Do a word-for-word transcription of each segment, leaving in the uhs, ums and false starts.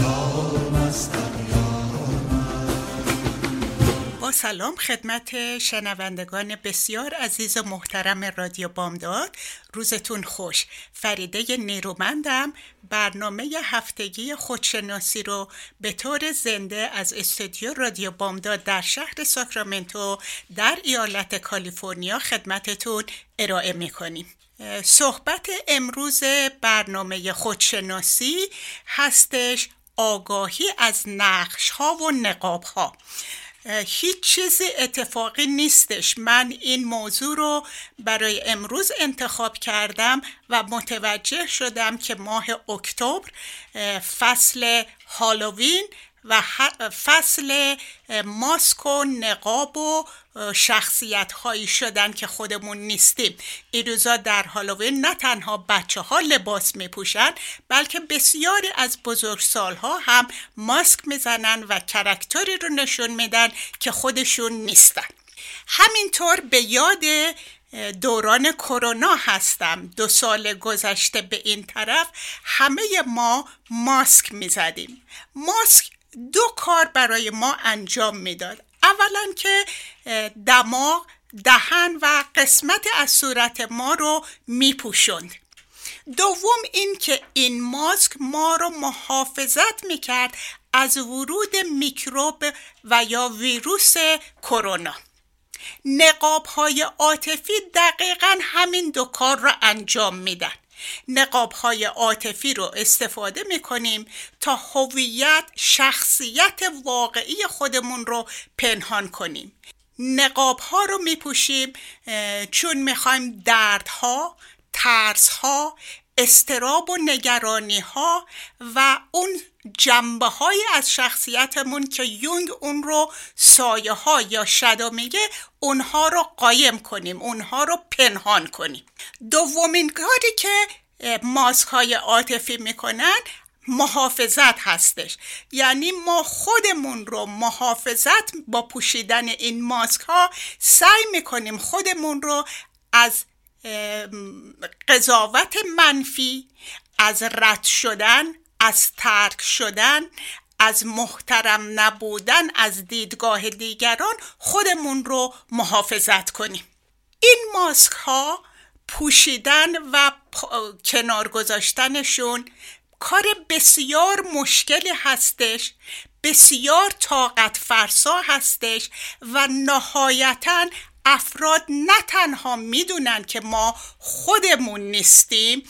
یار مستم یار من. با سلام خدمت شنوندگان بسیار عزیز و محترم رادیو بامداد، روزتون خوش. فریده نیرومندم. برنامه هفتگی خودشناسی رو به طور زنده از استودیو رادیو بامداد در شهر ساکرامنتو در ایالت کالیفرنیا خدمتتون ارائه میکنیم. صحبت امروز برنامه خودشناسی هستش آگاهی از نقش ها و نقاب ها. هیچ چیز اتفاقی نیستش. من این موضوع رو برای امروز انتخاب کردم و متوجه شدم که ماه اکتبر فصل هالووین و فصل ماسک و نقاب و شخصیت هایی شدن که خودمون نیستیم. این روزا در هالووین نه تنها بچه ها لباس می پوشن، بلکه بسیاری از بزرگسال ها هم ماسک می زنن و کاراکتری رو نشون میدن که خودشون نیستن. همینطور به یاد دوران کرونا هستم. دو سال گذشته به این طرف همه ما ماسک می زدیم. ماسک دو کار برای ما انجام میداد. اولا که دماغ، دهن و قسمت از صورت ما رو میپوشوند. دوم این که این ماسک ما رو محافظت میکرد از ورود میکروب و یا ویروس کرونا. نقاب‌های عاطفی دقیقاً همین دو کار رو انجام میدن. نقاب‌های عاطفی رو استفاده می‌کنیم تا هویت، شخصیت واقعی خودمون رو پنهان کنیم. نقاب‌ها رو می‌پوشیم چون می‌خوایم دردها، ترس‌ها، استراب و نگرانی‌ها و اون جنبه‌های از شخصیتمون که یونگ اون رو سایه‌ها یا شادو میگه، اونها رو قایم کنیم، اونها رو پنهان کنیم. دومین کاری که ماسک‌های عاطفی میکنن محافظت هستش. یعنی ما خودمون رو محافظت با پوشیدن این ماسک‌ها سعی میکنیم خودمون رو از قضاوت منفی، از رد شدن، از ترک شدن، از محترم نبودن از دیدگاه دیگران خودمون رو محافظت کنیم. این ماسک ها پوشیدن و پا... کنار گذاشتنشون کار بسیار مشکلی هستش، بسیار طاقت فرسا هستش و نهایتاً افراد نه تنها میدونن که ما خودمون نیستیم،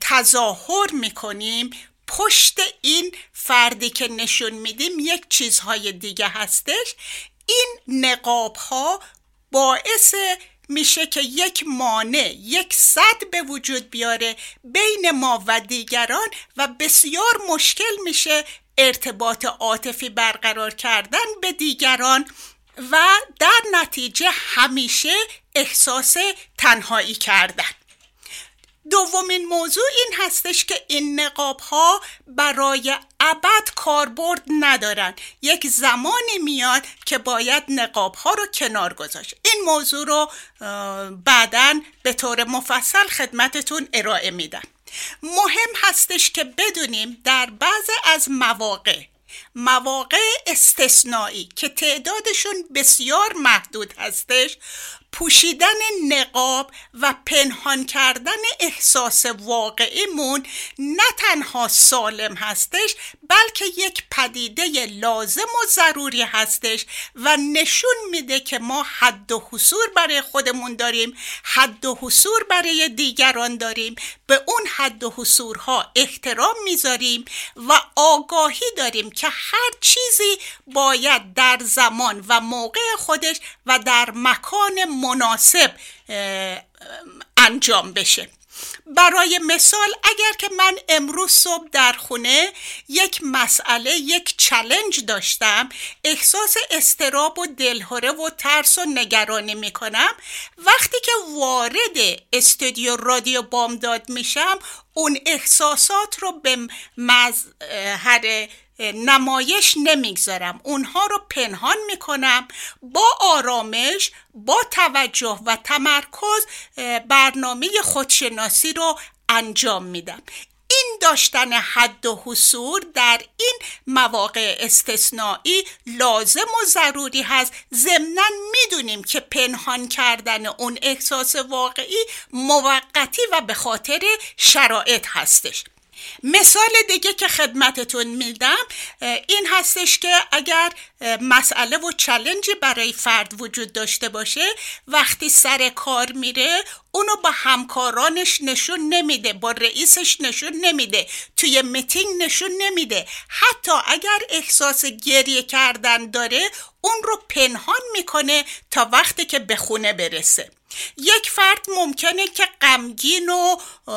تظاهر میکنیم پشت این فردی که نشون میدیم یک چیزهای دیگه هستش. این نقاب ها باعث میشه که یک مانع، یک سد به وجود بیاره بین ما و دیگران و بسیار مشکل میشه ارتباط عاطفی برقرار کردن به دیگران و در نتیجه همیشه احساس تنهایی کردن. دومین موضوع این هستش که این نقاب ها برای ابد کاربرد ندارن. یک زمانی میاد که باید نقاب ها رو کنار گذاشت. این موضوع رو بعداً به طور مفصل خدمتتون ارائه میدم. مهم هستش که بدونیم در بعضی از مواقع مواقع استثنایی که تعدادشون بسیار محدود هستش، پوشیدن نقاب و پنهان کردن احساس واقعیمون نه تنها سالم هستش، بلکه یک پدیده لازم و ضروری هستش و نشون میده که ما حد و حصور برای خودمون داریم، حد و حصور برای دیگران داریم، به اون حد و حصورها احترام میذاریم و آگاهی داریم که هر چیزی باید در زمان و موقع خودش و در مکان مناسب انجام بشه. برای مثال اگر که من امروز صبح در خونه یک مسئله، یک چالش داشتم، احساس اضطراب و دلهره و ترس و نگرانی میکنم، وقتی که وارد استودیو رادیو بامداد میشم اون احساسات رو به مظهر نمایش نمیگذارم، اونها رو پنهان میکنم، با آرامش، با توجه و تمرکز برنامه خودشناسی رو انجام میدم. این داشتن حد و حصور در این مواقع استثنایی لازم و ضروری هست. ضمناً میدونیم که پنهان کردن اون احساس واقعی موقتی و به خاطر شرایط هستش. مثال دیگه که خدمتتون میدم این هستش که اگر مسئله و چالنجی برای فرد وجود داشته باشه، وقتی سر کار میره اونو با همکارانش نشون نمیده، با رئیسش نشون نمیده، توی میتینگ نشون نمیده، حتی اگر احساس گریه کردن داره اون رو پنهان میکنه تا وقتی که به خونه برسه. یک فرد ممکنه که غمگین و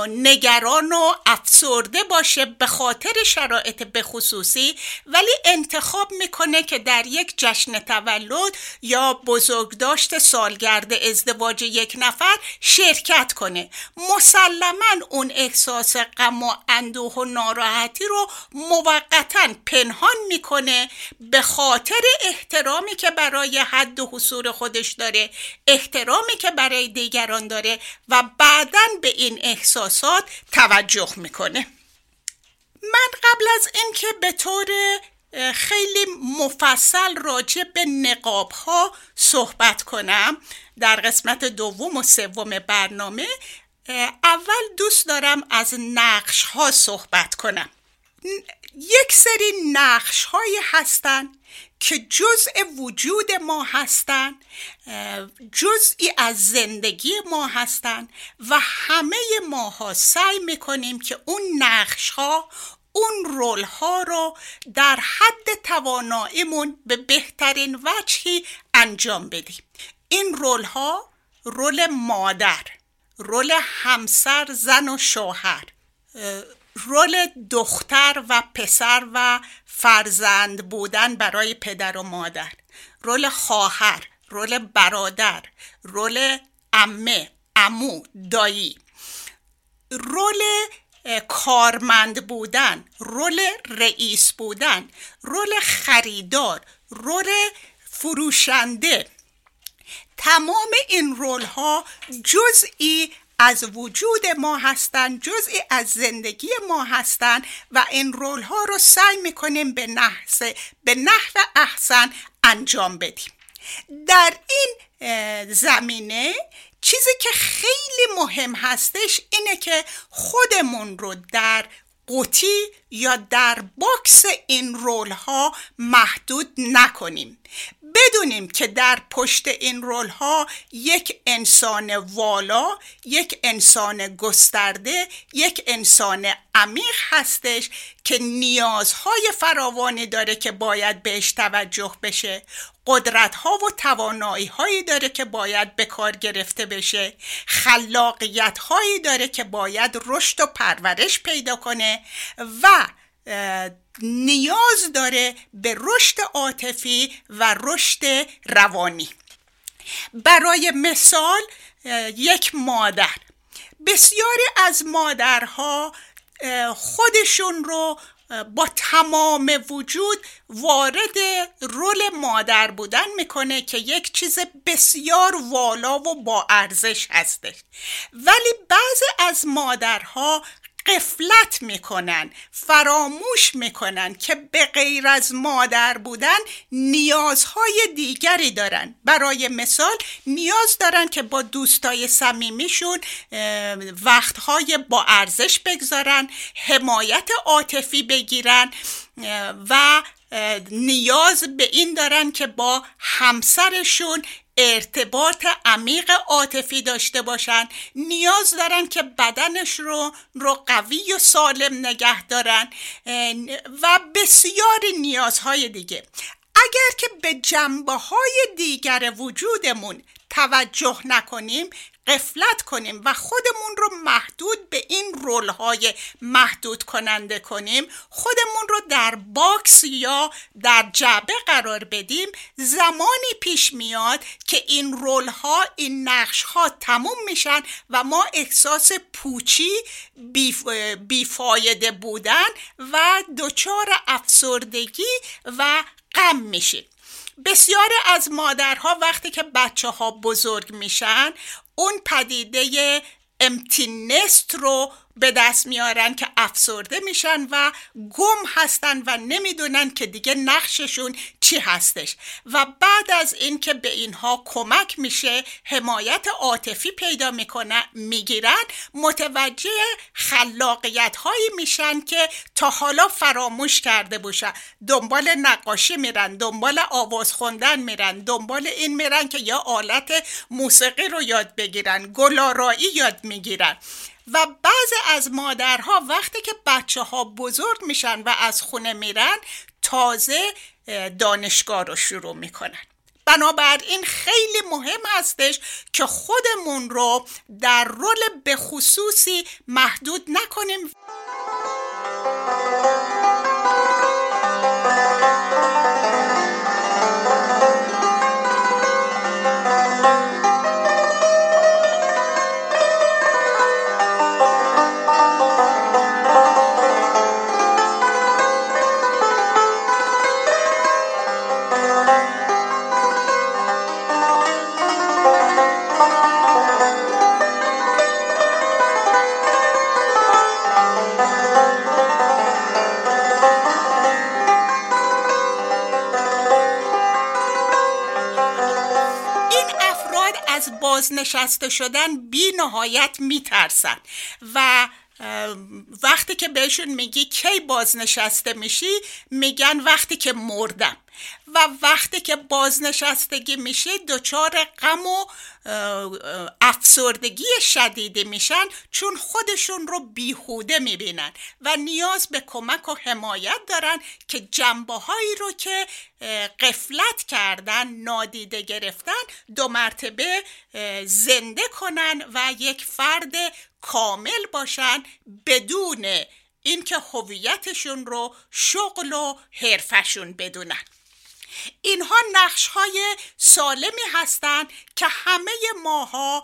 نگران و افسرده باشه به خاطر شرایط بخصوصی، ولی انتخاب میکنه که در یک جشن تولد یا بزرگداشت سالگرد ازدواج یک نفر شرکت کنه. مسلماً اون احساس غم و اندوه و ناراحتی رو موقتاً پنهان میکنه، به خاطر احترامی که برای حد و حصور خودش داره، احترامی که برای دیگران داره و بعداً به این احساسات توجه میکنه. من قبل از این که به طور خیلی مفصل راجع به نقاب ها صحبت کنم در قسمت دوم و سوم برنامه، اول دوست دارم از نقش ها صحبت کنم. یک سری نقش هایی هستن که جزء وجود ما هستن، جزئی از زندگی ما هستن و همه ماها سعی میکنیم که اون نقش ها، اون رول ها رو در حد تواناییمون به بهترین وجهی انجام بدیم. این رول ها، رول مادر، رول همسر، زن و شوهر، رول دختر و پسر و فرزند بودن برای پدر و مادر، رول خواهر، رول برادر، رول عمه، عمو، دایی، رول کارمند بودن، رول رئیس بودن، رول خریدار، رول فروشنده. تمام این رول ها جزئی از وجود ما هستند، جزئی از زندگی ما هستند و این رول ها رو سعی میکنیم به نحو به نحو احسن انجام بدیم. در این زمینه چیزی که خیلی مهم هستش اینه که خودمون رو در قوطی یا در باکس این رول ها محدود نکنیم. بدونیم که در پشت این رول ها یک انسان والا، یک انسان گسترده، یک انسان عمیق هستش که نیازهای فراوانی داره که باید بهش توجه بشه، قدرت ها و توانایی هایی داره که باید به کار گرفته بشه، خلاقیت هایی داره که باید رشد و پرورش پیدا کنه و نیاز داره به رشد عاطفی و رشد روانی. برای مثال یک مادر، بسیاری از مادرها خودشون رو با تمام وجود وارد رول مادر بودن میکنه که یک چیز بسیار والا و با ارزش هستش، ولی بعضی از مادرها قفلت میکنن، فراموش میکنن که به غیر از مادر بودن نیازهای دیگری دارن. برای مثال نیاز دارن که با دوستای صمیمیشون وقتهای با ارزش بگذارن، حمایت عاطفی بگیرن و نیاز به این دارن که با همسرشون ارتباط عمیق عاطفی داشته باشن، نیاز دارن که بدنش رو رو قوی و سالم نگه دارن و بسیاری نیازهای دیگه. اگر که به جنبه‌های دیگر وجودمون توجه نکنیم، قفلت کنیم و خودمون رو محدود به این رول‌های محدود کننده کنیم، خودمون رو در باکس یا در جعبه قرار بدیم، زمانی پیش میاد که این رول‌ها، این نقش‌ها تموم میشن و ما احساس پوچی، بیف... بیفایده بودن و دچار افسردگی و غم میشیم. بسیار از مادرها وقتی که بچه ها بزرگ میشن اون پدیده امپتی نست رو به دست میارن که افسرده میشن و گم هستن و نمیدونن که دیگه نقششون چی هستش. و بعد از این که به اینها کمک میشه، حمایت عاطفی پیدا میکنن، میگیرن، متوجه خلاقیت هایی میشن که تا حالا فراموش کرده باشن. دنبال نقاشی میرن، دنبال آواز خوندن میرن، دنبال این میرن که یا آلت موسیقی رو یاد بگیرن، گلارایی یاد میگیرن. و بعضی از مادرها وقتی که بچه ها بزرگ میشن و از خونه میرن، تازه دانشگاه رو شروع میکنن. بنابراین خیلی مهم هستش که خودمون رو در رول به خصوصی محدود نکنیم. بازنشسته شدن بی نهایت میترسن و وقتی که بهشون میگی کی بازنشسته میشی، میگن وقتی که مردم. و وقتی که بازنشستگی میشه دچار غم و افسردگی شدیدی میشن، چون خودشون رو بیهوده میبینن و نیاز به کمک و حمایت دارن که جنبه‌هایی رو که غفلت کردن، نادیده گرفتن، دو مرتبه زنده کنن و یک فرد کامل باشن، بدون اینکه هویتشون رو شغل و حرفشون بدونن. اینها نقش‌های سالمی هستند که همه ماها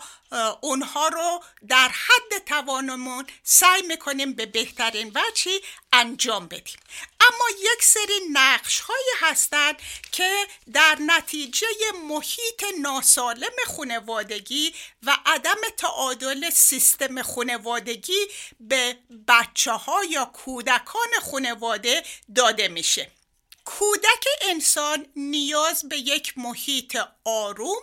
اونها رو در حد توانمون سعی میکنیم به بهترین وجهی انجام بدیم. اما یک سری نقش‌هایی هستند که در نتیجه محیط ناسالم خانوادگی و عدم تعادل سیستم خانوادگی به بچه‌ها یا کودکان خانواده داده میشه. کودک انسان نیاز به یک محیط آروم،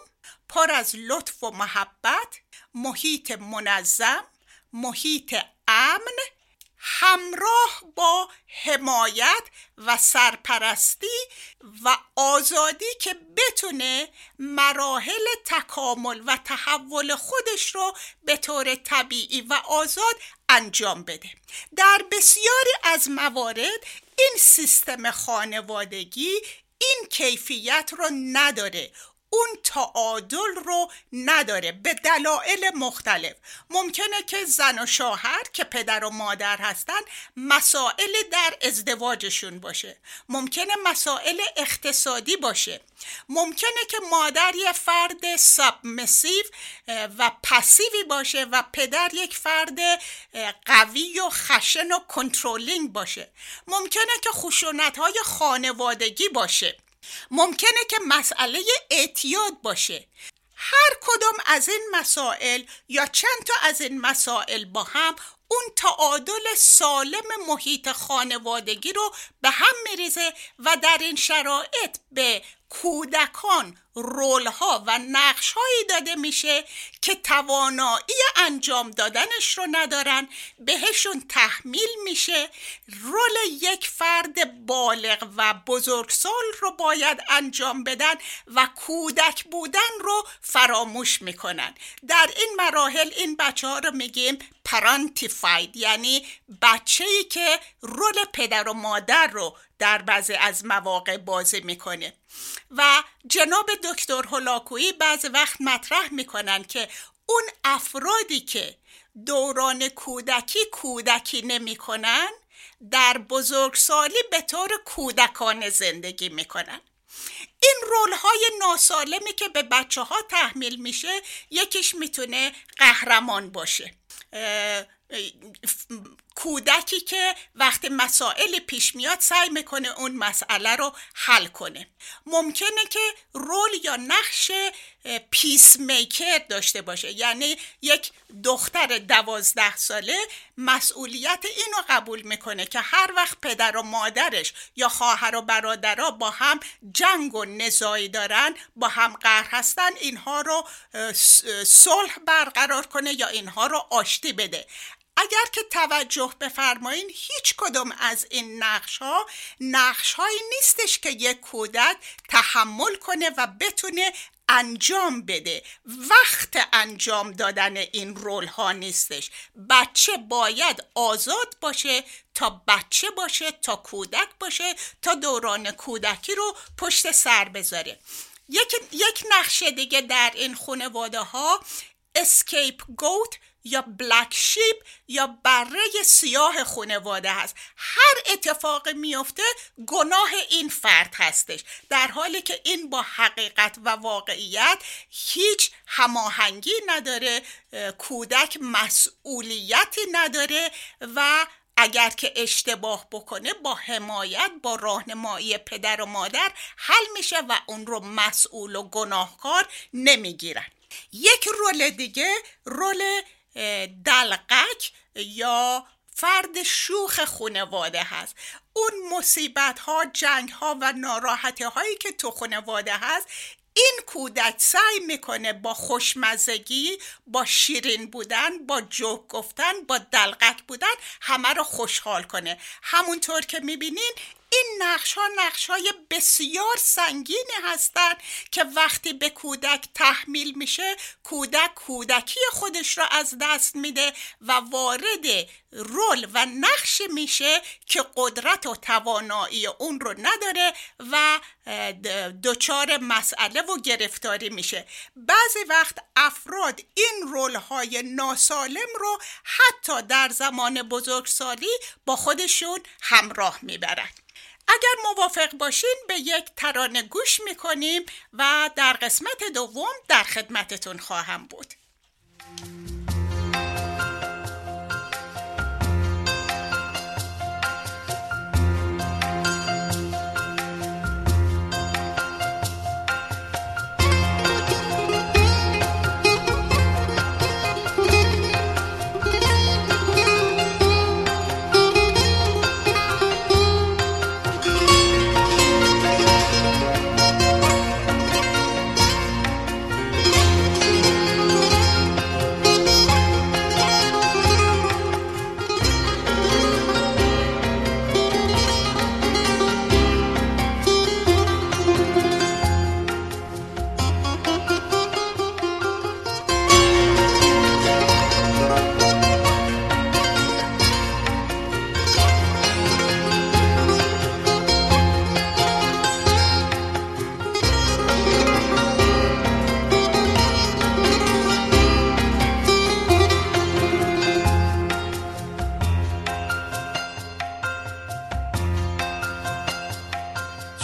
پر از لطف و محبت، محیط منظم، محیط امن، همراه با حمایت و سرپرستی و آزادی که بتونه مراحل تکامل و تحول خودش رو به طور طبیعی و آزاد انجام بده. در بسیاری از موارد این سیستم خانوادگی این کیفیت رو نداره، اون تعادل رو نداره به دلایل مختلف. ممکنه که زن و شوهر که پدر و مادر هستن مسائل در ازدواجشون باشه، ممکنه مسائل اقتصادی باشه، ممکنه که مادر یه فرد سابمیسیو و پسیوی باشه و پدر یک فرد قوی و خشن و کنترولینگ باشه، ممکنه که خشونت‌های خانوادگی باشه، ممکنه که مسئله اعتیاد باشه. هر کدوم از این مسائل یا چند تا از این مسائل با هم اون تعادل سالم محیط خانوادگی رو به هم میریزه و در این شرایط به کودکان رول‌ها و نقش‌هایی داده میشه که توانایی انجام دادنش رو ندارن، بهشون تحمیل میشه. رول یک فرد بالغ و بزرگسال رو باید انجام بدن و کودک بودن رو فراموش میکنن. در این مراحل این بچه‌ها رو میگیم پرانتیفاید، یعنی بچه‌ای که رول پدر و مادر رو در بعضی از مواقع بازی میکنه. و جناب دکتر هولاکویی بعض وقت مطرح میکنن که اون افرادی که دوران کودکی کودکی نمی کنن در بزرگسالی به طور کودکانه زندگی می کنن. این رول‌های ناسالمی که به بچه‌ها تحمیل میشه، یکیش میتونه قهرمان باشه، کودکی که وقتی مسائل پیش میاد سعی میکنه اون مسئله رو حل کنه. ممکنه که رول یا نقش پیس میکر داشته باشه، یعنی یک دختر دوازده ساله مسئولیت اینو قبول میکنه که هر وقت پدر و مادرش یا خواهر و برادرها با هم جنگ و نزاعی دارن، با هم قهر هستن، اینها رو صلح برقرار کنه یا اینها رو آشتی بده. اگر که توجه بفرمایین، هیچ کدوم از این نقش ها نقش هایی نیستش که یک کودک تحمل کنه و بتونه انجام بده. وقت انجام دادن این رول ها نیستش. بچه باید آزاد باشه، تا بچه باشه، تا کودک باشه، تا دوران کودکی رو پشت سر بذاره. یک, یک نقش دیگه در این خانواده ها اسکیپ گوت یا بلک شیپ یا بره سیاه خانواده هست. هر اتفاقی میفته گناه این فرد هستش، در حالی که این با حقیقت و واقعیت هیچ هماهنگی نداره. کودک مسئولیتی نداره و اگر که اشتباه بکنه با حمایت، با راهنمایی پدر و مادر حل میشه و اون رو مسئول و گناهکار نمیگیرن. یک رول دیگه، رول دلقک یا فرد شوخ خانواده هست. اون مصیبت ها، جنگ ها و ناراحتی هایی که تو خانواده هست، این کودک سعی میکنه با خوشمزگی، با شیرین بودن، با جوک گفتن، با دلقک بودن همه رو خوشحال کنه. همونطور که میبینین این نقش ها نقش های بسیار سنگینی هستند که وقتی به کودک تحمیل میشه، کودک کودکی خودش را از دست میده و وارد رول و نقش میشه که قدرت و توانایی اون رو نداره و دچار مسئله و گرفتاری میشه. بعضی وقت افراد این رول های ناسالم رو حتی در زمان بزرگسالی با خودشون همراه میبرن. اگر موافق باشین به یک ترانه گوش میکنیم و در قسمت دوم در خدمتتون خواهم بود.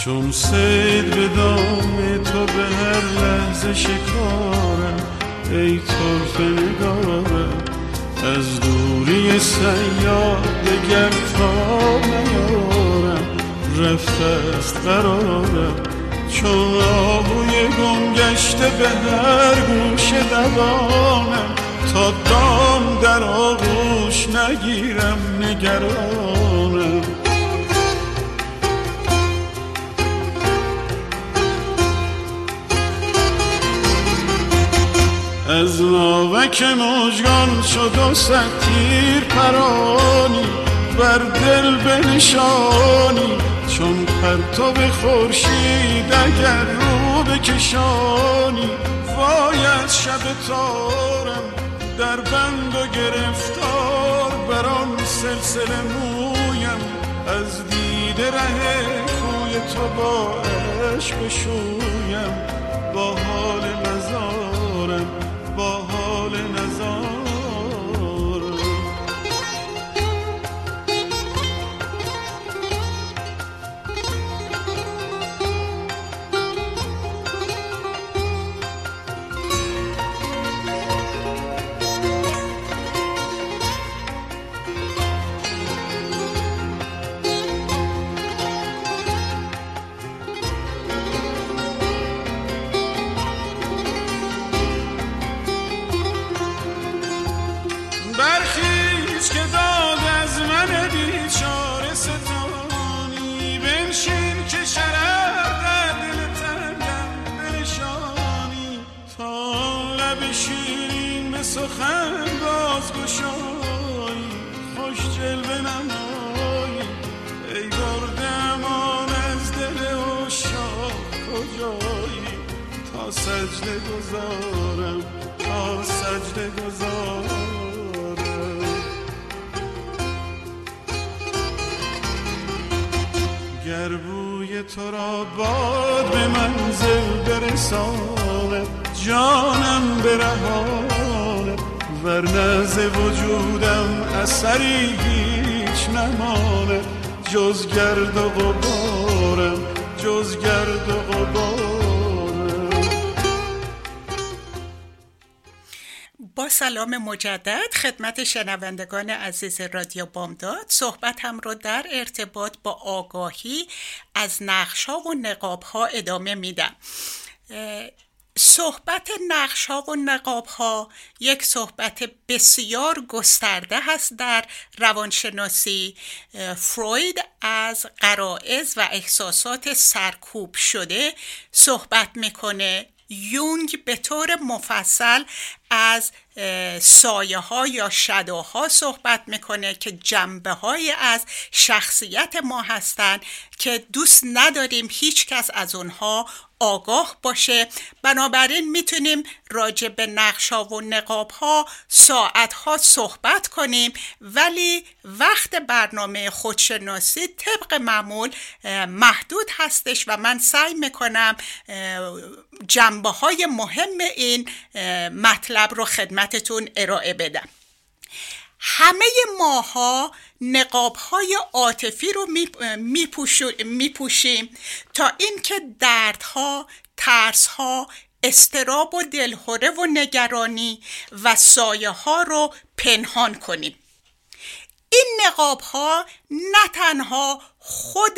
چون سید به دام تو به هر لحظه شکارم، ای طرف نگارم، از دوری سیاد دگر تا نیارم، رفت است قرارم، چون آبوی گم گشته به هر گوش دوانم، تا دام در آغوش نگیرم نگرانم. از ناوک مجگان شد و ستیر پرانی، بر دل بنشانی، چون پرتو به خورشید اگر رو بکشانی، وای از شب تارم در بند و گرفتار، بران سلسله مویم از دیده ره خوی تو با عشق شویم، با حال مزارم با حال نزار. سخن باز گشایی خوش جلوه نمایی، ای برده امان از دل عشاق کجایی؟ تا سجده گذارم، تا سجده گذارم. گر بوی تو را باد به منزل برساند، جانم برهاند، ورنه ز وجودم اثری هیچ نماند، جز گرد و غبارم، جز گرد و غبارم. با سلام مجدد خدمت شنوندگان عزیز رادیو بامداد، صحبت هم رو در ارتباط با آگاهی از نقش‌ها و نقاب‌ها ادامه میدم. صحبت نقش‌ها و نقاب‌ها یک صحبت بسیار گسترده هست در روانشناسی. فروید از غرایز و احساسات سرکوب شده صحبت میکنه، یونگ به طور مفصل از سایه ها یا شدوها صحبت میکنه که جنبه های از شخصیت ما هستن که دوست نداریم هیچ کس از اونها آگاه باشه. بنابراین میتونیم راجع به نقش‌ها و نقاب‌ها ساعت‌ها صحبت کنیم، ولی وقت برنامه خودشناسی طبق معمول محدود هستش و من سعی میکنم جنبه‌های مهم این مطلب رو خدمتتون ارائه بدم. همه ماها نقاب‌های عاطفی رو میپوشیم تا اینکه دردها، ترسها، اضطراب و دلهره و نگرانی و سایه ها رو پنهان کنیم. این نقاب‌ها نه تنها خود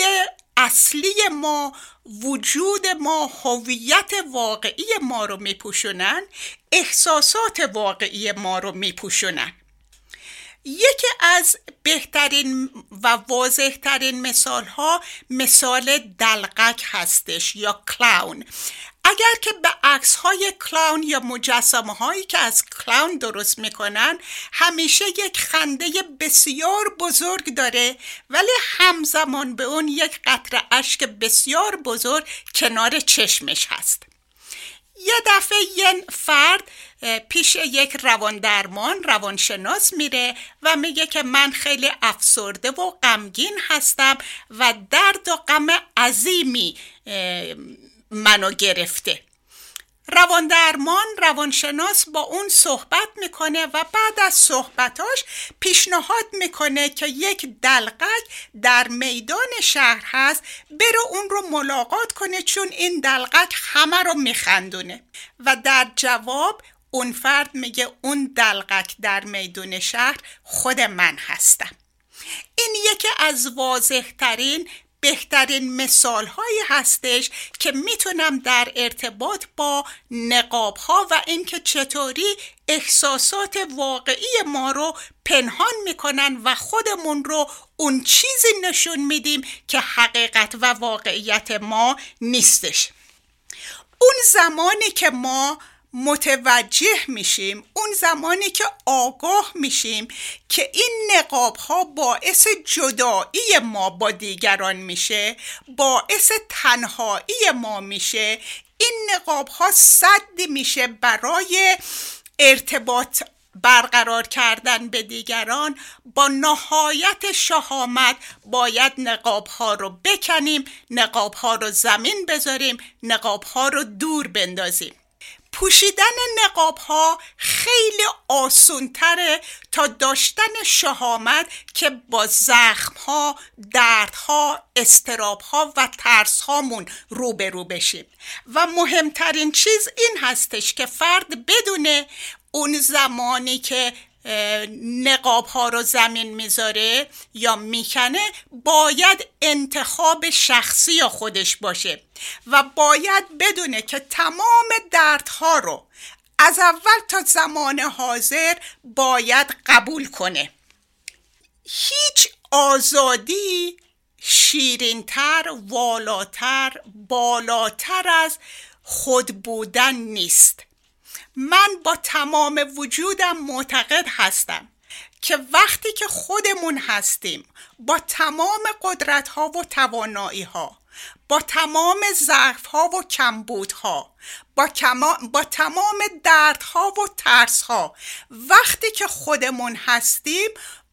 اصلی ما، وجود ما، هویت واقعی ما رو میپوشونن، احساسات واقعی ما رو میپوشونن. یکی از بهترین و واضحترین مثال ها مثال دلقک هستش یا کلاون. اگر که به عکس های کلاون یا مجسمه هایی که از کلاون درست میکنن همیشه یک خنده بسیار بزرگ داره، ولی همزمان به اون یک قطره اشک بسیار بزرگ کنار چشمش هست. یه دفعه یه فرد پیش یک رواندرمان، روانشناس میره و میگه که من خیلی افسرده و غمگین هستم و درد و غم عظیمی منو گرفته. رواندرمان، روانشناس با اون صحبت میکنه و بعد از صحبتاش پیشنهاد میکنه که یک دلقک در میدان شهر هست بره اون رو ملاقات کنه، چون این دلقک همه رو میخندونه. و در جواب اون فرد میگه اون دلقک در میدان شهر خود من هستم. این یکی از واضح ترین بهترین مثال هایی هستش که میتونم در ارتباط با نقاب ها و اینکه چطوری احساسات واقعی ما رو پنهان میکنن و خودمون رو اون چیزی نشون میدیم که حقیقت و واقعیت ما نیستش. اون زمانی که ما متوجه میشیم، اون زمانی که آگاه میشیم که این نقاب ها باعث جدایی ما با دیگران میشه، باعث تنهایی ما میشه، این نقاب ها سد میشه برای ارتباط برقرار کردن به دیگران، با نهایت شهامت باید نقاب ها رو بکنیم، نقاب ها رو زمین بذاریم، نقاب ها رو دور بندازیم. پوشیدن نقاب ها خیلی آسونتره تا داشتن شهامت که با زخم ها، درد ها، استراب ها و ترس هامون روبرو بشیم. و مهمترین چیز این هستش که فرد بدونه اون زمانی که نقاب ها رو زمین میذاره یا میکنه باید انتخاب شخصی خودش باشه و باید بدونه که تمام دردها رو از اول تا زمان حاضر باید قبول کنه. هیچ آزادی شیرینتر، والاتر، بالاتر از خود بودن نیست. من با تمام وجودم معتقد هستم که وقتی که خودمون هستیم با تمام قدرت ها و توانایی ها، با تمام ضعف ها و کمبود ها، با, با تمام درد ها و ترس ها، وقتی که خودمون هستیم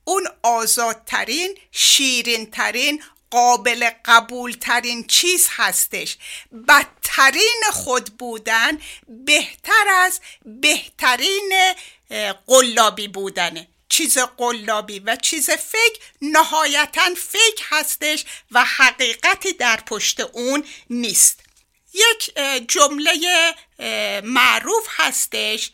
اون آزادترین، شیرینترین، قابل قبول ترین چیز هستش. بدترین خود بودن بهتر از بهترین قلابی بودنه. چیز قلابی و چیز فیک نهایتاً فیک هستش و حقیقتی در پشت اون نیست. یک جمله معروف هستش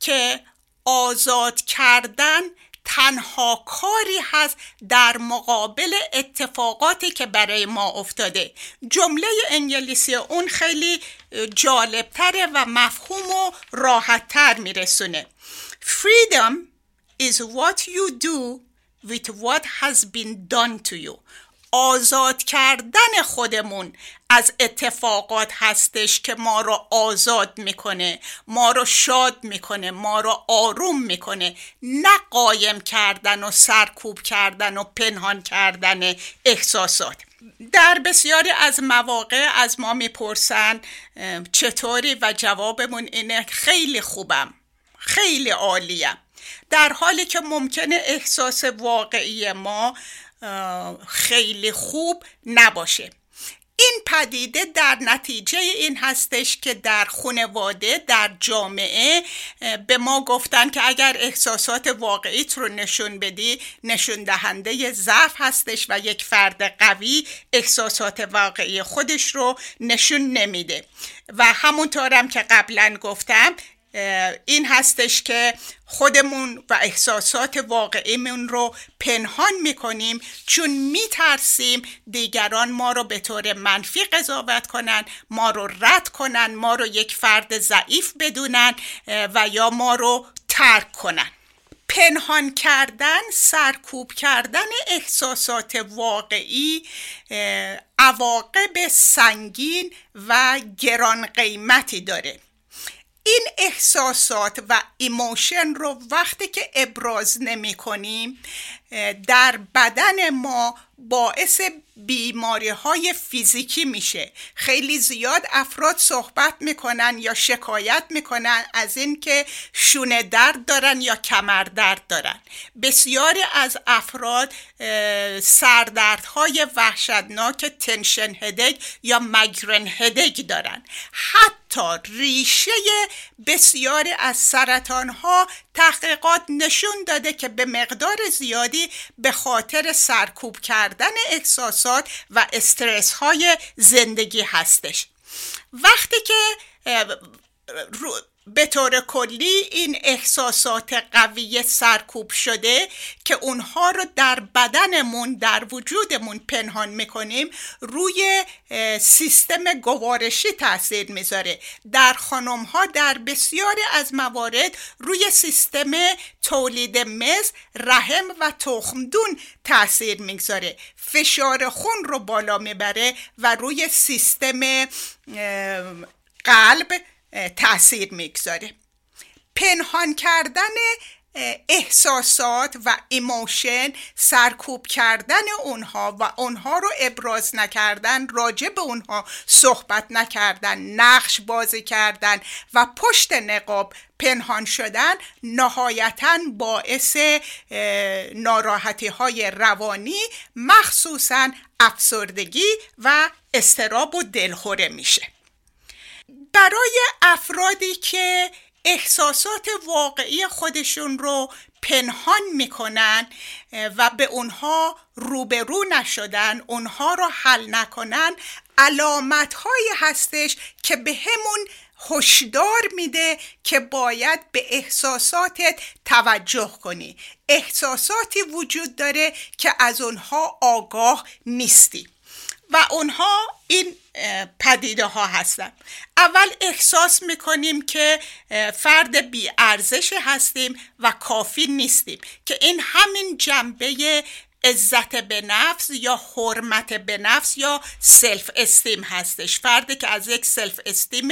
که آزاد کردن تنها کاری هست در مقابل اتفاقاتی که برای ما افتاده. جمله انگلیسی اون خیلی جالبتره و مفهوم و راحتتر میرسونه. Freedom is what you do with what has been done to you. آزاد کردن خودمون از اتفاقات هستش که ما رو آزاد میکنه، ما رو شاد میکنه، ما رو آروم میکنه، نه قایم کردن و سرکوب کردن و پنهان کردن احساسات. در بسیاری از مواقع از ما میپرسن چطوری و جوابمون اینه خیلی خوبم، خیلی عالیم، در حالی که ممکنه احساس واقعی ما خیلی خوب نباشه. این پدیده در نتیجه این هستش که در خانواده، در جامعه به ما گفتن که اگر احساسات واقعیت رو نشون بدی نشون دهنده ضعف هستش و یک فرد قوی احساسات واقعی خودش رو نشون نمیده. و همونطورم که قبلا گفتم این هستش که خودمون و احساسات واقعیمون رو پنهان میکنیم چون میترسیم دیگران ما رو به طور منفی قضاوت کنن، ما رو رد کنن، ما رو یک فرد ضعیف بدونن و یا ما رو ترک کنن. پنهان کردن، سرکوب کردن احساسات واقعی عواقب سنگین و گران قیمتی داره. این احساسات و ایموشن رو وقتی که ابراز نمی کنیم در بدن ما باعث بیماری های فیزیکی میشه. خیلی زیاد افراد صحبت میکنن یا شکایت میکنن از این که شونه درد دارن یا کمر درد دارن. بسیاری از افراد سردردهای وحشتناک تنشن هدگ یا مایگرن هدگ دارن. حتی ریشه بسیاری از سرطان ها تحقیقات نشون داده که به مقدار زیادی به خاطر سرکوب کردن احساسات و استرس های زندگی هستش. وقتی که به طور کلی این احساسات قوی سرکوب شده که اونها رو در بدنمون، در وجودمون پنهان میکنیم، روی سیستم گوارشی تاثیر میذاره. در خانمها در بسیاری از موارد روی سیستم تولید مس، رحم و تخمدون تاثیر میذاره. فشار خون رو بالا میبره و روی سیستم قلب تأثیر میگذاره. پنهان کردن احساسات و ایموشن، سرکوب کردن اونها و اونها رو ابراز نکردن، راجع به اونها صحبت نکردن، نقش بازی کردن و پشت نقاب پنهان شدن نهایتاً باعث ناراحتی‌های روانی، مخصوصاً افسردگی و اضطراب و دلخوره میشه. برای افرادی که احساسات واقعی خودشون رو پنهان میکنن و به اونها روبرو نشدن، اونها رو حل نکنن، علامت هایی هستش که به همون هشدار میده که باید به احساساتت توجه کنی. احساساتی وجود داره که از اونها آگاه نیستی و اونها این پدیده ها هستن. اول احساس میکنیم که فرد بی ارزش هستیم و کافی نیستیم، که این همین جنبه عزت به نفس یا حرمت به نفس یا سلف استیم هستش. فردی که از یک سلف استیم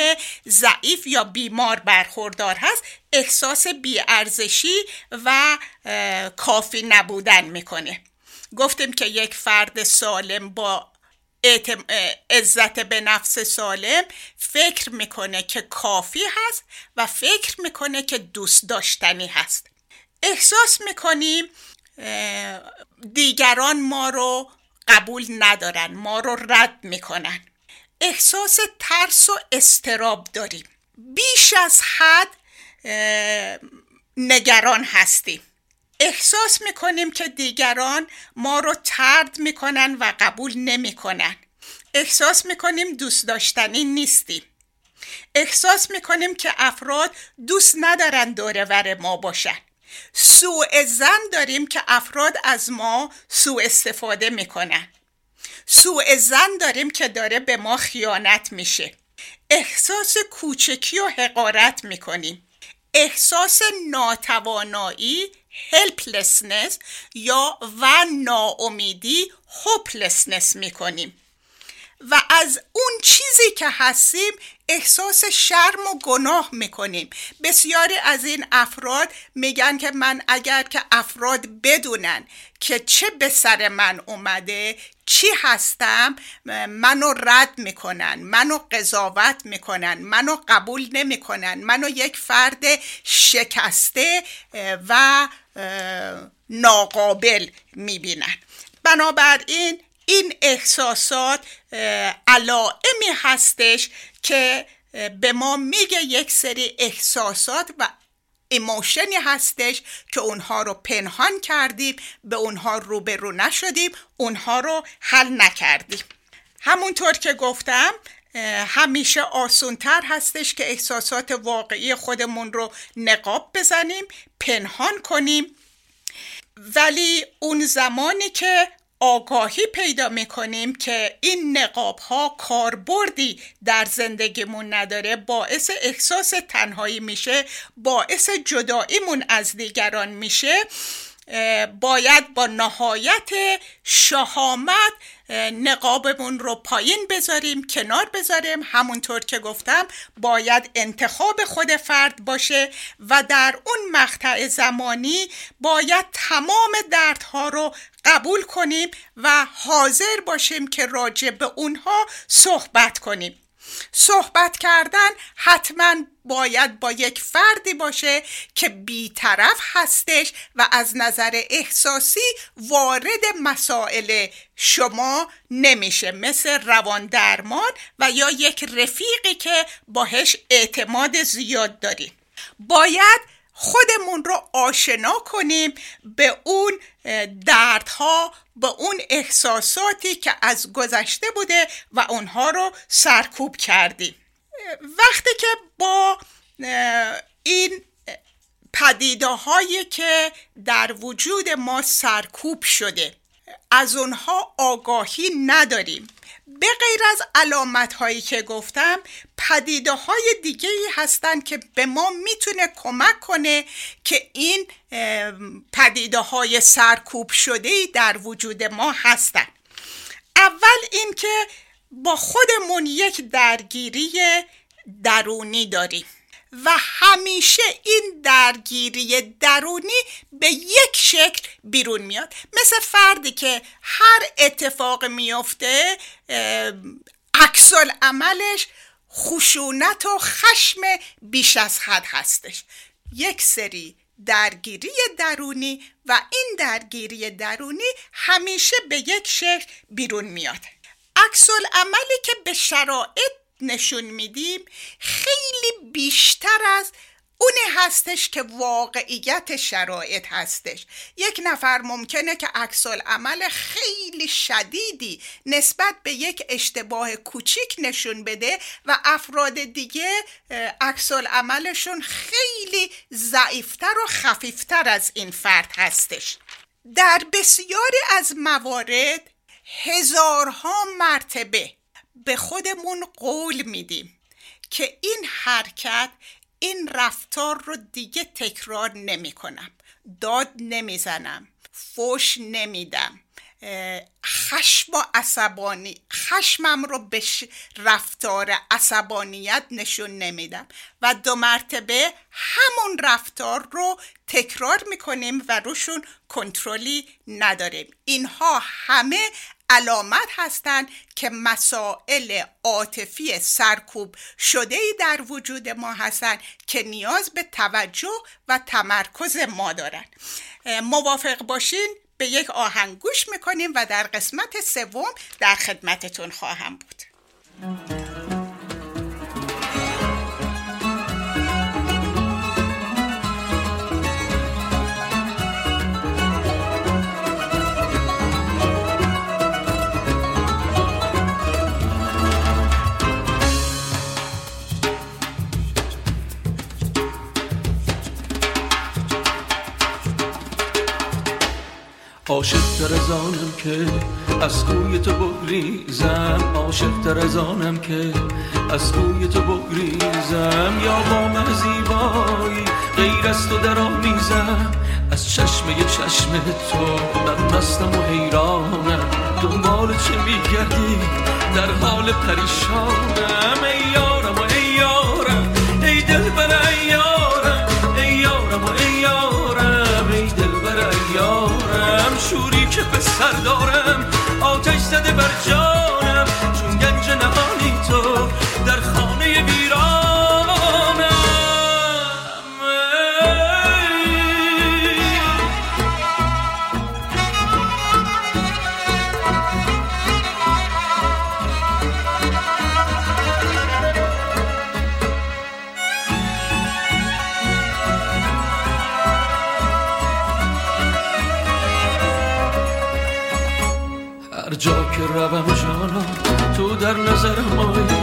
ضعیف یا بیمار برخوردار هست احساس بی ارزشی و کافی نبودن میکنه. گفتیم که یک فرد سالم با اعتم... عزت به نفس سالم فکر میکنه که کافی هست و فکر میکنه که دوست داشتنی هست. احساس میکنیم دیگران ما رو قبول ندارن، ما رو رد میکنن. احساس ترس و اضطراب داریم، بیش از حد نگران هستیم. احساس میکنیم که دیگران ما رو طرد میکنن و قبول نمیکنن. احساس میکنیم دوست داشتنی نیستیم. احساس میکنیم که افراد دوست ندارن دور و بر ما باشن. سوء ظن داریم که افراد از ما سوء استفاده میکنن. سوء ظن داریم که داره به ما خیانت میشه. احساس کوچکی و حقارت میکنیم. احساس ناتوانایی helplessness یا و ناامیدی hopelessness میکنیم و از اون چیزی که هستیم احساس شرم و گناه میکنیم. بسیاری از این افراد میگن که من اگر که افراد بدونن که چه به سر من اومده، چی هستم، منو رد میکنن، منو قضاوت میکنن، منو قبول نمیکنن، منو یک فرد شکسته و ناقابل میبینن. بنابراین این احساسات علائمی هستش که به ما میگه یک سری احساسات و ایموشنی هستش که اونها رو پنهان کردیم، به اونها روبرو نشدیم، اونها رو حل نکردیم. همونطور که گفتم همیشه آسان‌تر هستش که احساسات واقعی خودمون رو نقاب بزنیم، پنهان کنیم، ولی اون زمانی که آگاهی پیدا میکنیم که این نقاب ها کاربردی در زندگیمون نداره، باعث احساس تنهایی میشه، باعث جداییمون از دیگران میشه، باید با نهایت شجاعت نقابمون رو پایین بذاریم، کنار بذاریم. همونطور که گفتم باید انتخاب خود فرد باشه و در اون مقطع زمانی باید تمام دردها رو قبول کنیم و حاضر باشیم که راجع به اونها صحبت کنیم. صحبت کردن حتما باید با یک فردی باشه که بیطرف هستش و از نظر احساسی وارد مسائل شما نمیشه، مثل رواندرمان و یا یک رفیقی که باهش اعتماد زیاد داریم. باید خودمون رو آشنا کنیم به اون دردها، به اون احساساتی که از گذشته بوده و اونها رو سرکوب کردیم. وقتی که با این پدیده هایی که در وجود ما سرکوب شده از اونها آگاهی نداریم، به غیر از علامت هایی که گفتم پدیده های دیگه ای هستن که به ما میتونه کمک کنه که این پدیده های سرکوب شده در وجود ما هستن. اول این که با خودمون یک درگیری درونی داریم و همیشه این درگیری درونی به یک شکل بیرون میاد، مثل فردی که هر اتفاق میفته عکس العملش خشونت و خشم بیش از حد هستش. یک سری درگیری درونی و این درگیری درونی همیشه به یک شکل بیرون میاد. عکس العملی که به شرایط نشون میدیم خیلی بیشتر از اونه هستش که واقعیت شرایط هستش. یک نفر ممکنه که عکس‌العمل خیلی شدیدی نسبت به یک اشتباه کوچیک نشون بده و افراد دیگه عکس‌العملشون خیلی ضعیفتر و خفیفتر از این فرد هستش. در بسیاری از موارد هزارها مرتبه به خودمون قول میدیم که این حرکت، این رفتار رو دیگه تکرار نمی کنم، داد نمی زنم، فوش نمی دم، خشم و عصبانی، خشمم رو به رفتار عصبانیت نشون نمی دم و دو مرتبه همون رفتار رو تکرار می کنیم و روشون کنترلی نداریم. اینها همه علامت هستند که مسائل عاطفی سرکوب شده‌ای در وجود ما هستند که نیاز به توجه و تمرکز ما دارند. موافق باشین به یک آهنگ گوش می‌کنیم و در قسمت سوم در خدمتتون خواهم بود. عاشق تر از آنم که از کوی تو بگریزم، عاشق تر از آنم که از کوی تو بگریزم، یا با من زیبایی غیر از تو در آمیزم، از چشمه چشم تو من مستم و حیرانم، دنبال چه میگردی در حال پریشانم، ای یارم و ای یارم، ای دلبر ای یارم، ای یارم و ای یارم، ای دلبر ای یارم، شوری که به سر دارم آتش زده بر جانم، چون گنج نهانی تو در خانه ویرانم، روم جانا تو در نظرم آیی،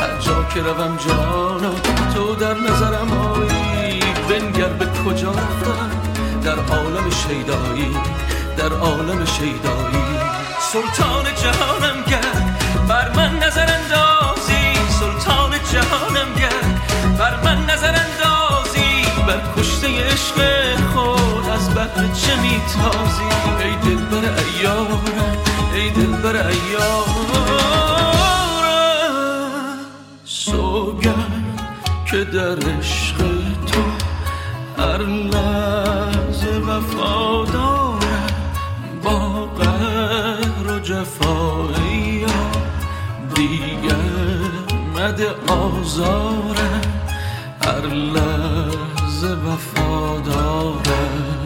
هر جا که روم جانا تو در نظرم آیی، بنگر به کجا افتادم در عالم شیدایی، در عالم شیدایی، سلطان جهانم گرد بر من نظر اندازی، سلطان جهانم گرد بر من نظر اندازی، بر کشته عشق خود از بحر چه میتازی، ای دلبر ای یارم، ای دلبر ای یارم، سوگند که در عشق تو هر لحظه وفادارم، با قهر و جفا ای یار دیگر مده آزارم، هر لحظه وفادارم.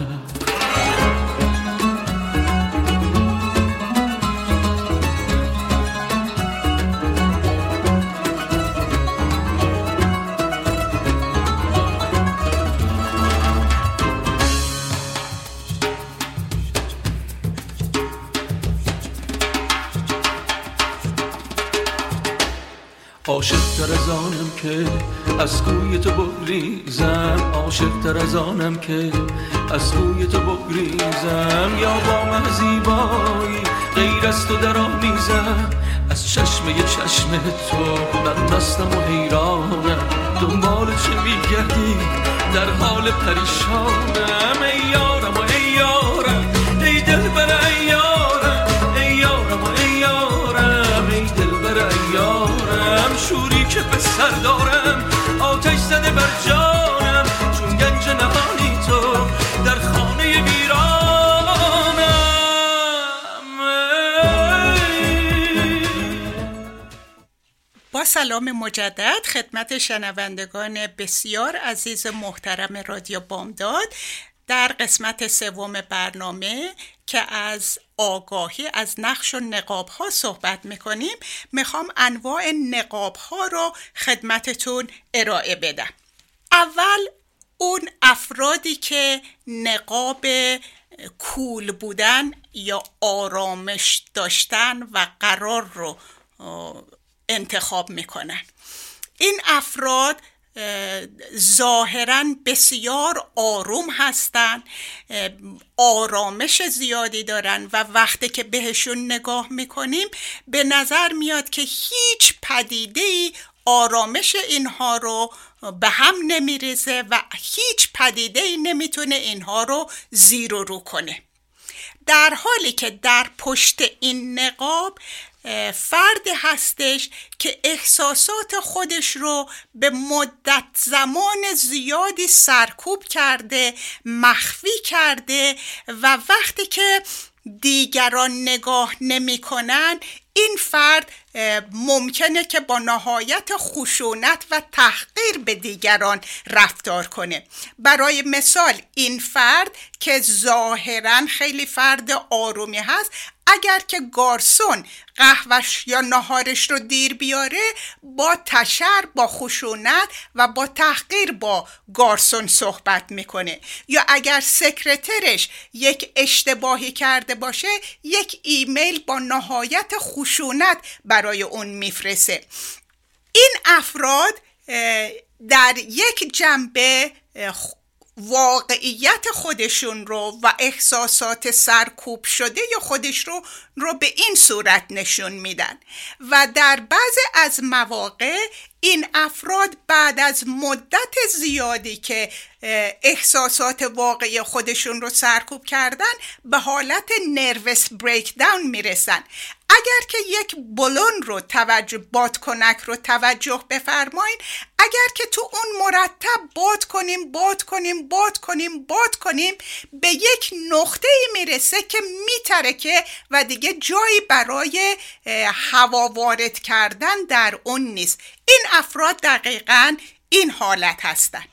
عاشق تر از آنم که از کوی تو بگریزم، عاشق تر از آنم که از کوی تو بگریزم، یا با من زیبایی غیر از تو در آمیزم، از چشمه چشم تو من مستم و حیرانم، دنبال چه میگردی در حال پریشانم، ای یارم و ای یارم، ای دلبر ای یارم، ای یارم و ای یارم، ای دلبر ای یارم، شوری که به سر دارم آتش زده بر جانم، چون گنج نهانی تو در خانه ویرانم. با سلام مجدد خدمت شنوندگان بسیار عزیز محترم رادیو بامداد، در قسمت سوم برنامه که از آگاهی از نقش و نقاب ها صحبت میکنیم، میخوام انواع نقاب ها رو خدمتتون ارائه بدم. اول اون افرادی که نقاب کول بودن یا آرامش داشتن و قرار رو انتخاب میکنن. این افراد ظاهراً بسیار آروم هستند، آرامش زیادی دارن و وقتی که بهشون نگاه میکنیم به نظر میاد که هیچ پدیده‌ای آرامش اینها رو به هم نمیریزه و هیچ پدیده‌ای نمیتونه اینها رو زیر و رو کنه، در حالی که در پشت این نقاب فردی هستش که احساسات خودش رو به مدت زمان زیادی سرکوب کرده، مخفی کرده و وقتی که دیگران نگاه نمی کنن این فرد ممکنه که با نهایت خشونت و تحقیر به دیگران رفتار کنه. برای مثال این فرد که ظاهراً خیلی فرد آرومی هست، اگر که گارسون قهوه‌اش یا ناهارش رو دیر بیاره با تشر، با خشونت و با تحقیر با گارسون صحبت میکنه، یا اگر سکرترش یک اشتباهی کرده باشه یک ایمیل با نهایت خشونت برای اون میفرسه. این افراد در یک جنبه واقعیت خودشون رو و احساسات سرکوب شده یا خودش رو رو به این صورت نشون میدن و در بعضی از مواقع این افراد بعد از مدت زیادی که احساسات واقعی خودشون رو سرکوب کردن به حالت نروس بریک داون میرسن. اگر که یک بلون رو توجه بادکنک رو توجه بفرمایید، اگر که تو اون مرتب باد کنیم باد کنیم باد کنیم باد کنیم به یک نقطه‌ای میرسه که میترکه و دیگه جایی برای هوا وارد کردن در اون نیست. این افراد دقیقاً این حالت هستن.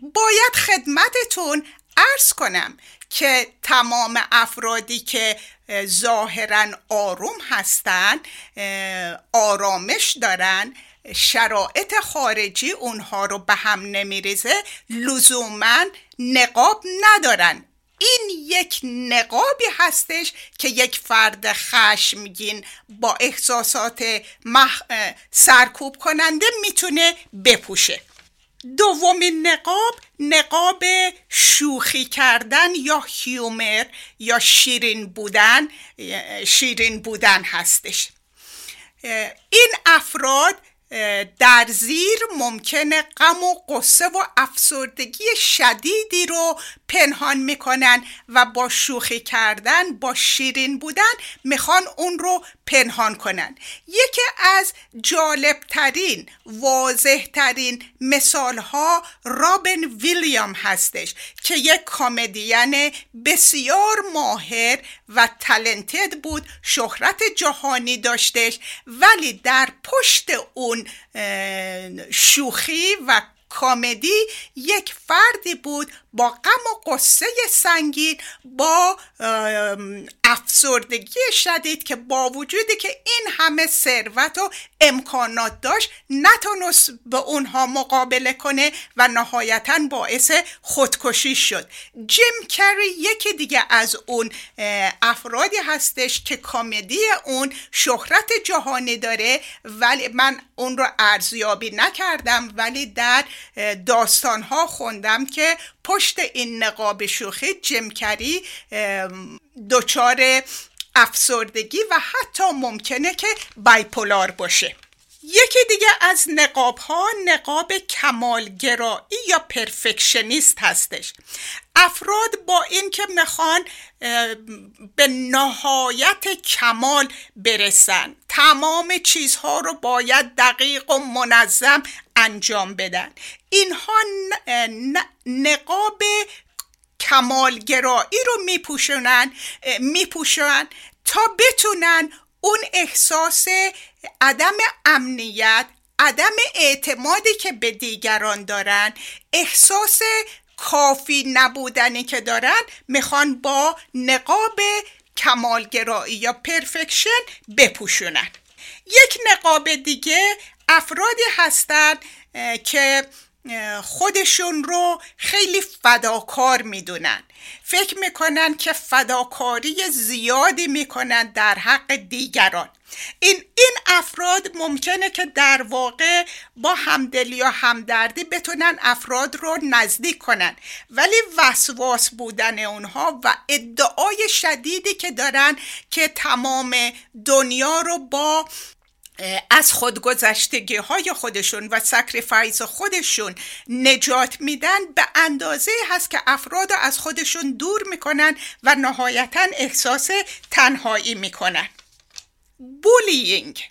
باید خدمتتون عرض کنم که تمام افرادی که ظاهراً آروم هستند، آرامش دارن، شرایط خارجی اونها رو به هم نمیریزه، لزوماً نقاب ندارن. این یک نقابی هستش که یک فرد خشمگین با احساسات مح... سرکوب کننده میتونه بپوشه. دومین نقاب، نقاب شوخی کردن یا هیومر یا شیرین بودن شیرین بودن هستش. این افراد در زیر ممکنه غم و قصه و افسردگی شدیدی رو پنهان میکنن و با شوخی کردن، با شیرین بودن میخوان اون رو پنهان کنن. یکی از جالبترین، واضحترین مثالها رابین ویلیام هستش که یک کمدین بسیار ماهر و تالنتد بود، شهرت جهانی داشتش، ولی در پشت اون شوخی و کمدی یک فردی بود با غم و قصه سنگین، با افسردگی شدید که با وجودی که این همه ثروت و امکانات داشت نتونست به اونها مقابله کنه و نهایتاً باعث خودکشی شد. جیم کری یکی دیگه از اون افرادی هستش که کمدی اون شهرت جهانی داره، ولی من اون رو ارزیابی نکردم ولی در داستانها خوندم که پشت این نقاب شوخی جیم کری دچار افسردگی و حتی ممکنه که بایپولار باشه. یکی دیگه از نقاب ها نقاب کمالگرایی یا پرفکشنیست هستش. افراد با اینکه میخوان به نهایت کمال برسن، تمام چیزها رو باید دقیق و منظم انجام بدن، اینها نقاب کمالگرایی رو میپوشونن میپوشن تا بتونن اون احساس عدم امنیت، عدم اعتمادی که به دیگران دارن، احساس کافی نبودنی که دارن میخوان با نقاب کمالگرایی یا پرفکشن بپوشونن. یک نقاب دیگه افرادی هستن که خودشون رو خیلی فداکار میدونن، فکر میکنن که فداکاری زیادی میکنن در حق دیگران. این این افراد ممکنه که در واقع با همدلی یا همدردی بتونن افراد رو نزدیک کنن، ولی وسواس بودن اونها و ادعای شدیدی که دارن که تمام دنیا رو با از خودگذشتگی های خودشون و سکریفایس خودشون نجات میدن، به اندازه هست که افراد از خودشون دور میکنن و نهایتاً احساس تنهایی میکنن. بولینگ،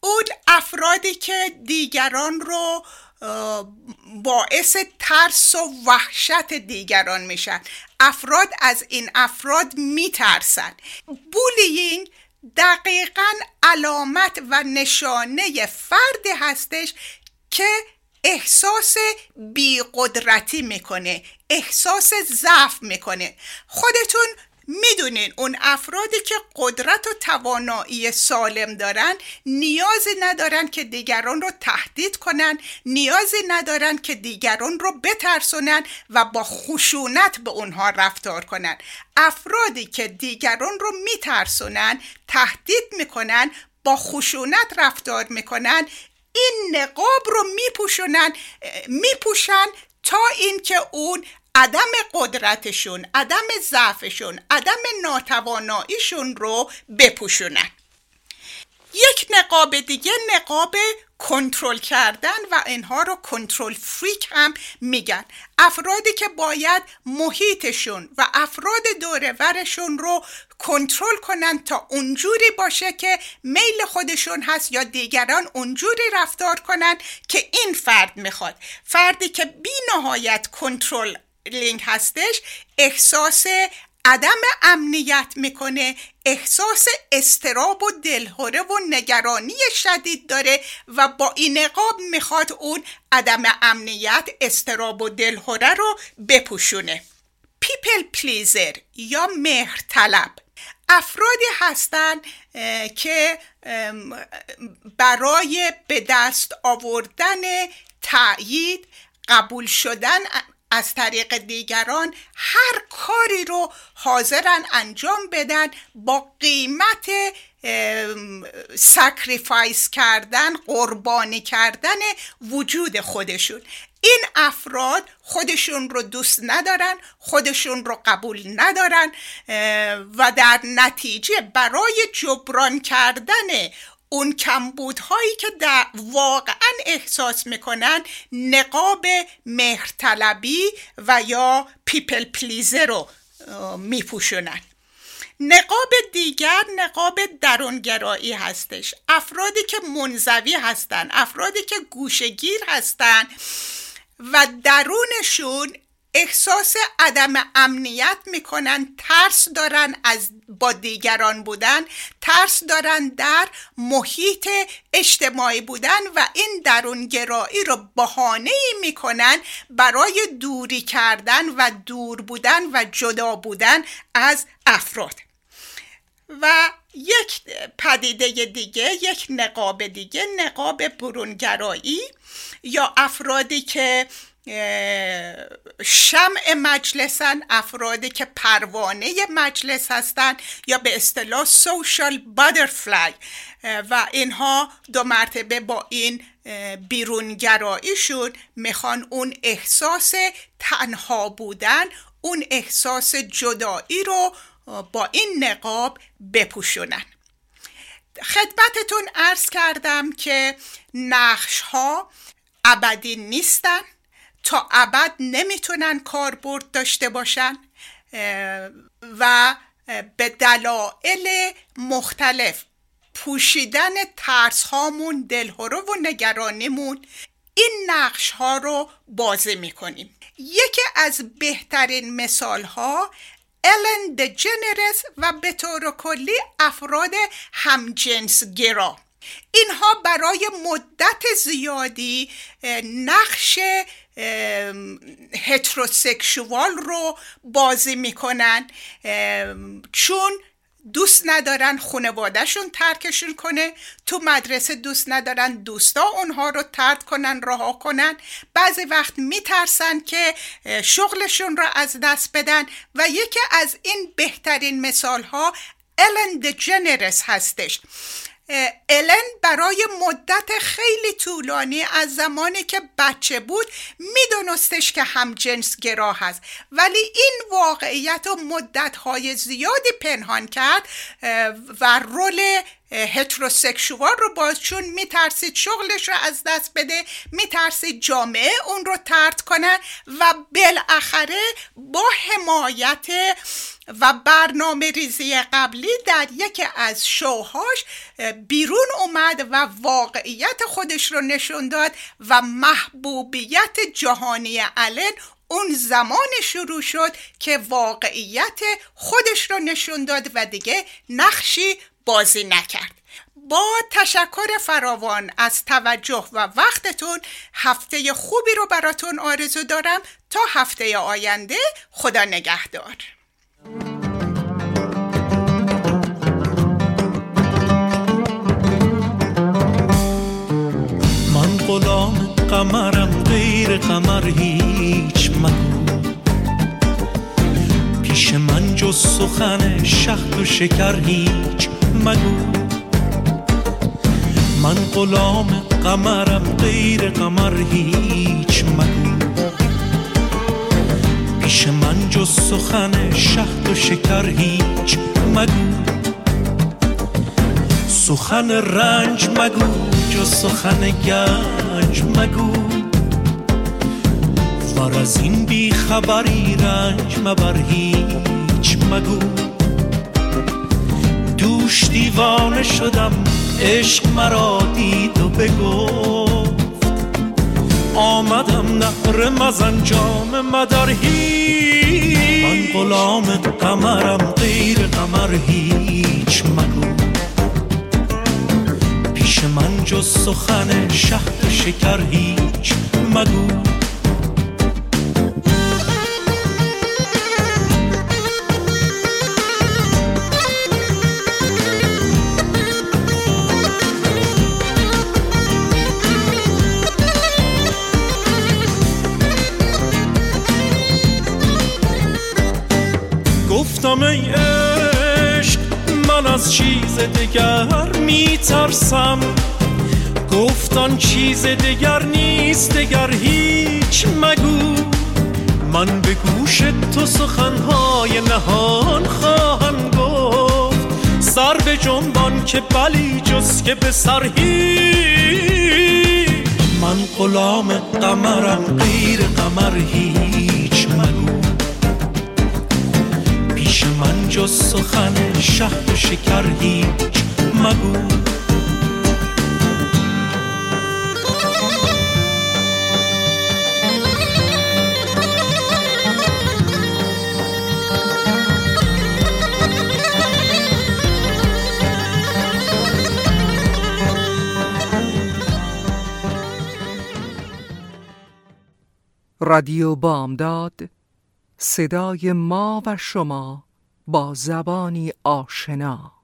اون افرادی که دیگران رو باعث ترس و وحشت دیگران میشن، افراد از این افراد میترسن. بولینگ دقیقاً علامت و نشانه فردی هستش که احساس بیقدرتی میکنه، احساس ضعف میکنه. خودتون میدونین اون افرادی که قدرت و توانایی سالم دارن نیازی ندارن که دیگران رو تهدید کنن، نیازی ندارن که دیگران رو بترسونن و با خشونت به اونها رفتار کنن. افرادی که دیگران رو میترسونن، تهدید میکنن، با خشونت رفتار میکنن، این نقاب رو میپوشونن میپوشن تا اینکه اون عدم قدرتشون، عدم ضعفشون، عدم ناتواناییشون رو بپوشونن. یک نقاب دیگه نقاب کنترل کردن و اینها رو کنترل فریک هم میگن. افرادی که باید محیطشون و افراد دور ورشون رو کنترل کنن تا اونجوری باشه که میل خودشون هست یا دیگران اونجوری رفتار کنن که این فرد میخواد. فردی که بی نهایت کنترلینگ هستش احساس عدم امنیت میکنه، احساس اضطراب و دلهره و نگرانی شدید داره و با این نقاب میخواد اون عدم امنیت، اضطراب و دلهره رو بپوشونه. پیپل پلیزر یا مهرطلب افرادی هستن که برای به دست آوردن تأیید، قبول شدن از طریق دیگران، هر کاری رو حاضرن انجام بدن با قیمت سکریفایس کردن، قربانی کردن وجود خودشون. این افراد خودشون رو دوست ندارن، خودشون رو قبول ندارن و در نتیجه برای جبران کردن اون کمبودهایی که در واقعا احساس میکنن نقاب مهرطلبی و یا پیپل پلیزر رو میپوشونن. نقاب دیگر نقاب درونگرایی هستش. افرادی که منزوی هستن، افرادی که گوشه‌گیر هستن و درونشون احساس عدم امنیت میکنن، ترس دارن از با دیگران بودن، ترس دارن در محیط اجتماعی بودن و این درونگرایی رو بهانه‌ای میکنن برای دوری کردن و دور بودن و جدا بودن از افراد. و یک پدیده دیگه، یک نقاب دیگه، نقاب برونگرایی یا افرادی که شمع مجلسن، افرادی که پروانه مجلس هستن یا به اصطلاح سوشال باترفلای و اینها دو مرتبه با این بیرونگراییشون میخوان اون احساس تنها بودن، اون احساس جدایی رو با این نقاب بپوشونن. خدمتتون عرض کردم که نقش ها ابدی نیستن، تا ابد نمیتونن کاربرد داشته باشن و به دلایل مختلف پوشیدن ترس هامون، دلهره و نگرانیمون این نقش ها رو بازی میکنیم. یکی از بهترین مثال ها الن دجنرس و به طور کلی افراد همجنس گرا، اینها برای مدت زیادی نقش هتروسکشوال رو بازی میکنن چون دوست ندارن خانوادهشون ترکشون کنه، تو مدرسه دوست ندارن دوستا اونها رو ترد کنن، رها کنن، بعضی وقت میترسن که شغلشون رو از دست بدن. و یکی از این بهترین مثال ها الن دجنرس هستش. الن برای مدت خیلی طولانی از زمانی که بچه بود میدونستش که همجنس گرا هست، ولی این واقعیت رو مدت‌های زیادی پنهان کرد و رول هتروسکشوال رو باز، چون میترسید شغلش رو از دست بده، میترسید جامعه اون رو ترد کنه و بالاخره با حمایت و برنامه ریزی قبلی در یکی از شوهاش بیرون اومد و واقعیت خودش رو نشون داد و محبوبیت جهانی الن اون زمان شروع شد که واقعیت خودش رو نشون داد و دیگه نقشی بازی نکرد. با تشکر فراوان از توجه و وقتتون، هفته خوبی رو براتون آرزو دارم. تا هفته آینده، خدا نگهدار. من غلام قمرم، غیر قمر هیچ من، پیش من جز سخن شهد و شکر هیچ مگو. من غلام قمرم، غیر قمر هیچ مگو، پیش من جز سخن شهد و شکر هیچ مگو. سخن رنج مگو، جز سخن گنج مگو، ور از این بی خبری رنج مبر هیچ مگو. دوش دیوانه شدم عشق مرا دید و بگفت، آمدم نقره مزن جام مدار هیچ. من غلام قمرم، غیر قمر هیچ مگو، پیش من جز سخن شهد و شکر هیچ مگو. گفتم ای عشق من از چیز دگر میترسم، گفتن چیز دگر نیست دگر هیچ مگو. من به گوش تو سخنهای نهان خواهم گفت، سر به جنبان که بلی جز که به سر هیچ. من غلام قمرم، غیر قمر هیچ مگو، من جز سخن شهد و شکر هیچ مگو. رادیو بامداد، صدای ما و شما با زبانی آشنا.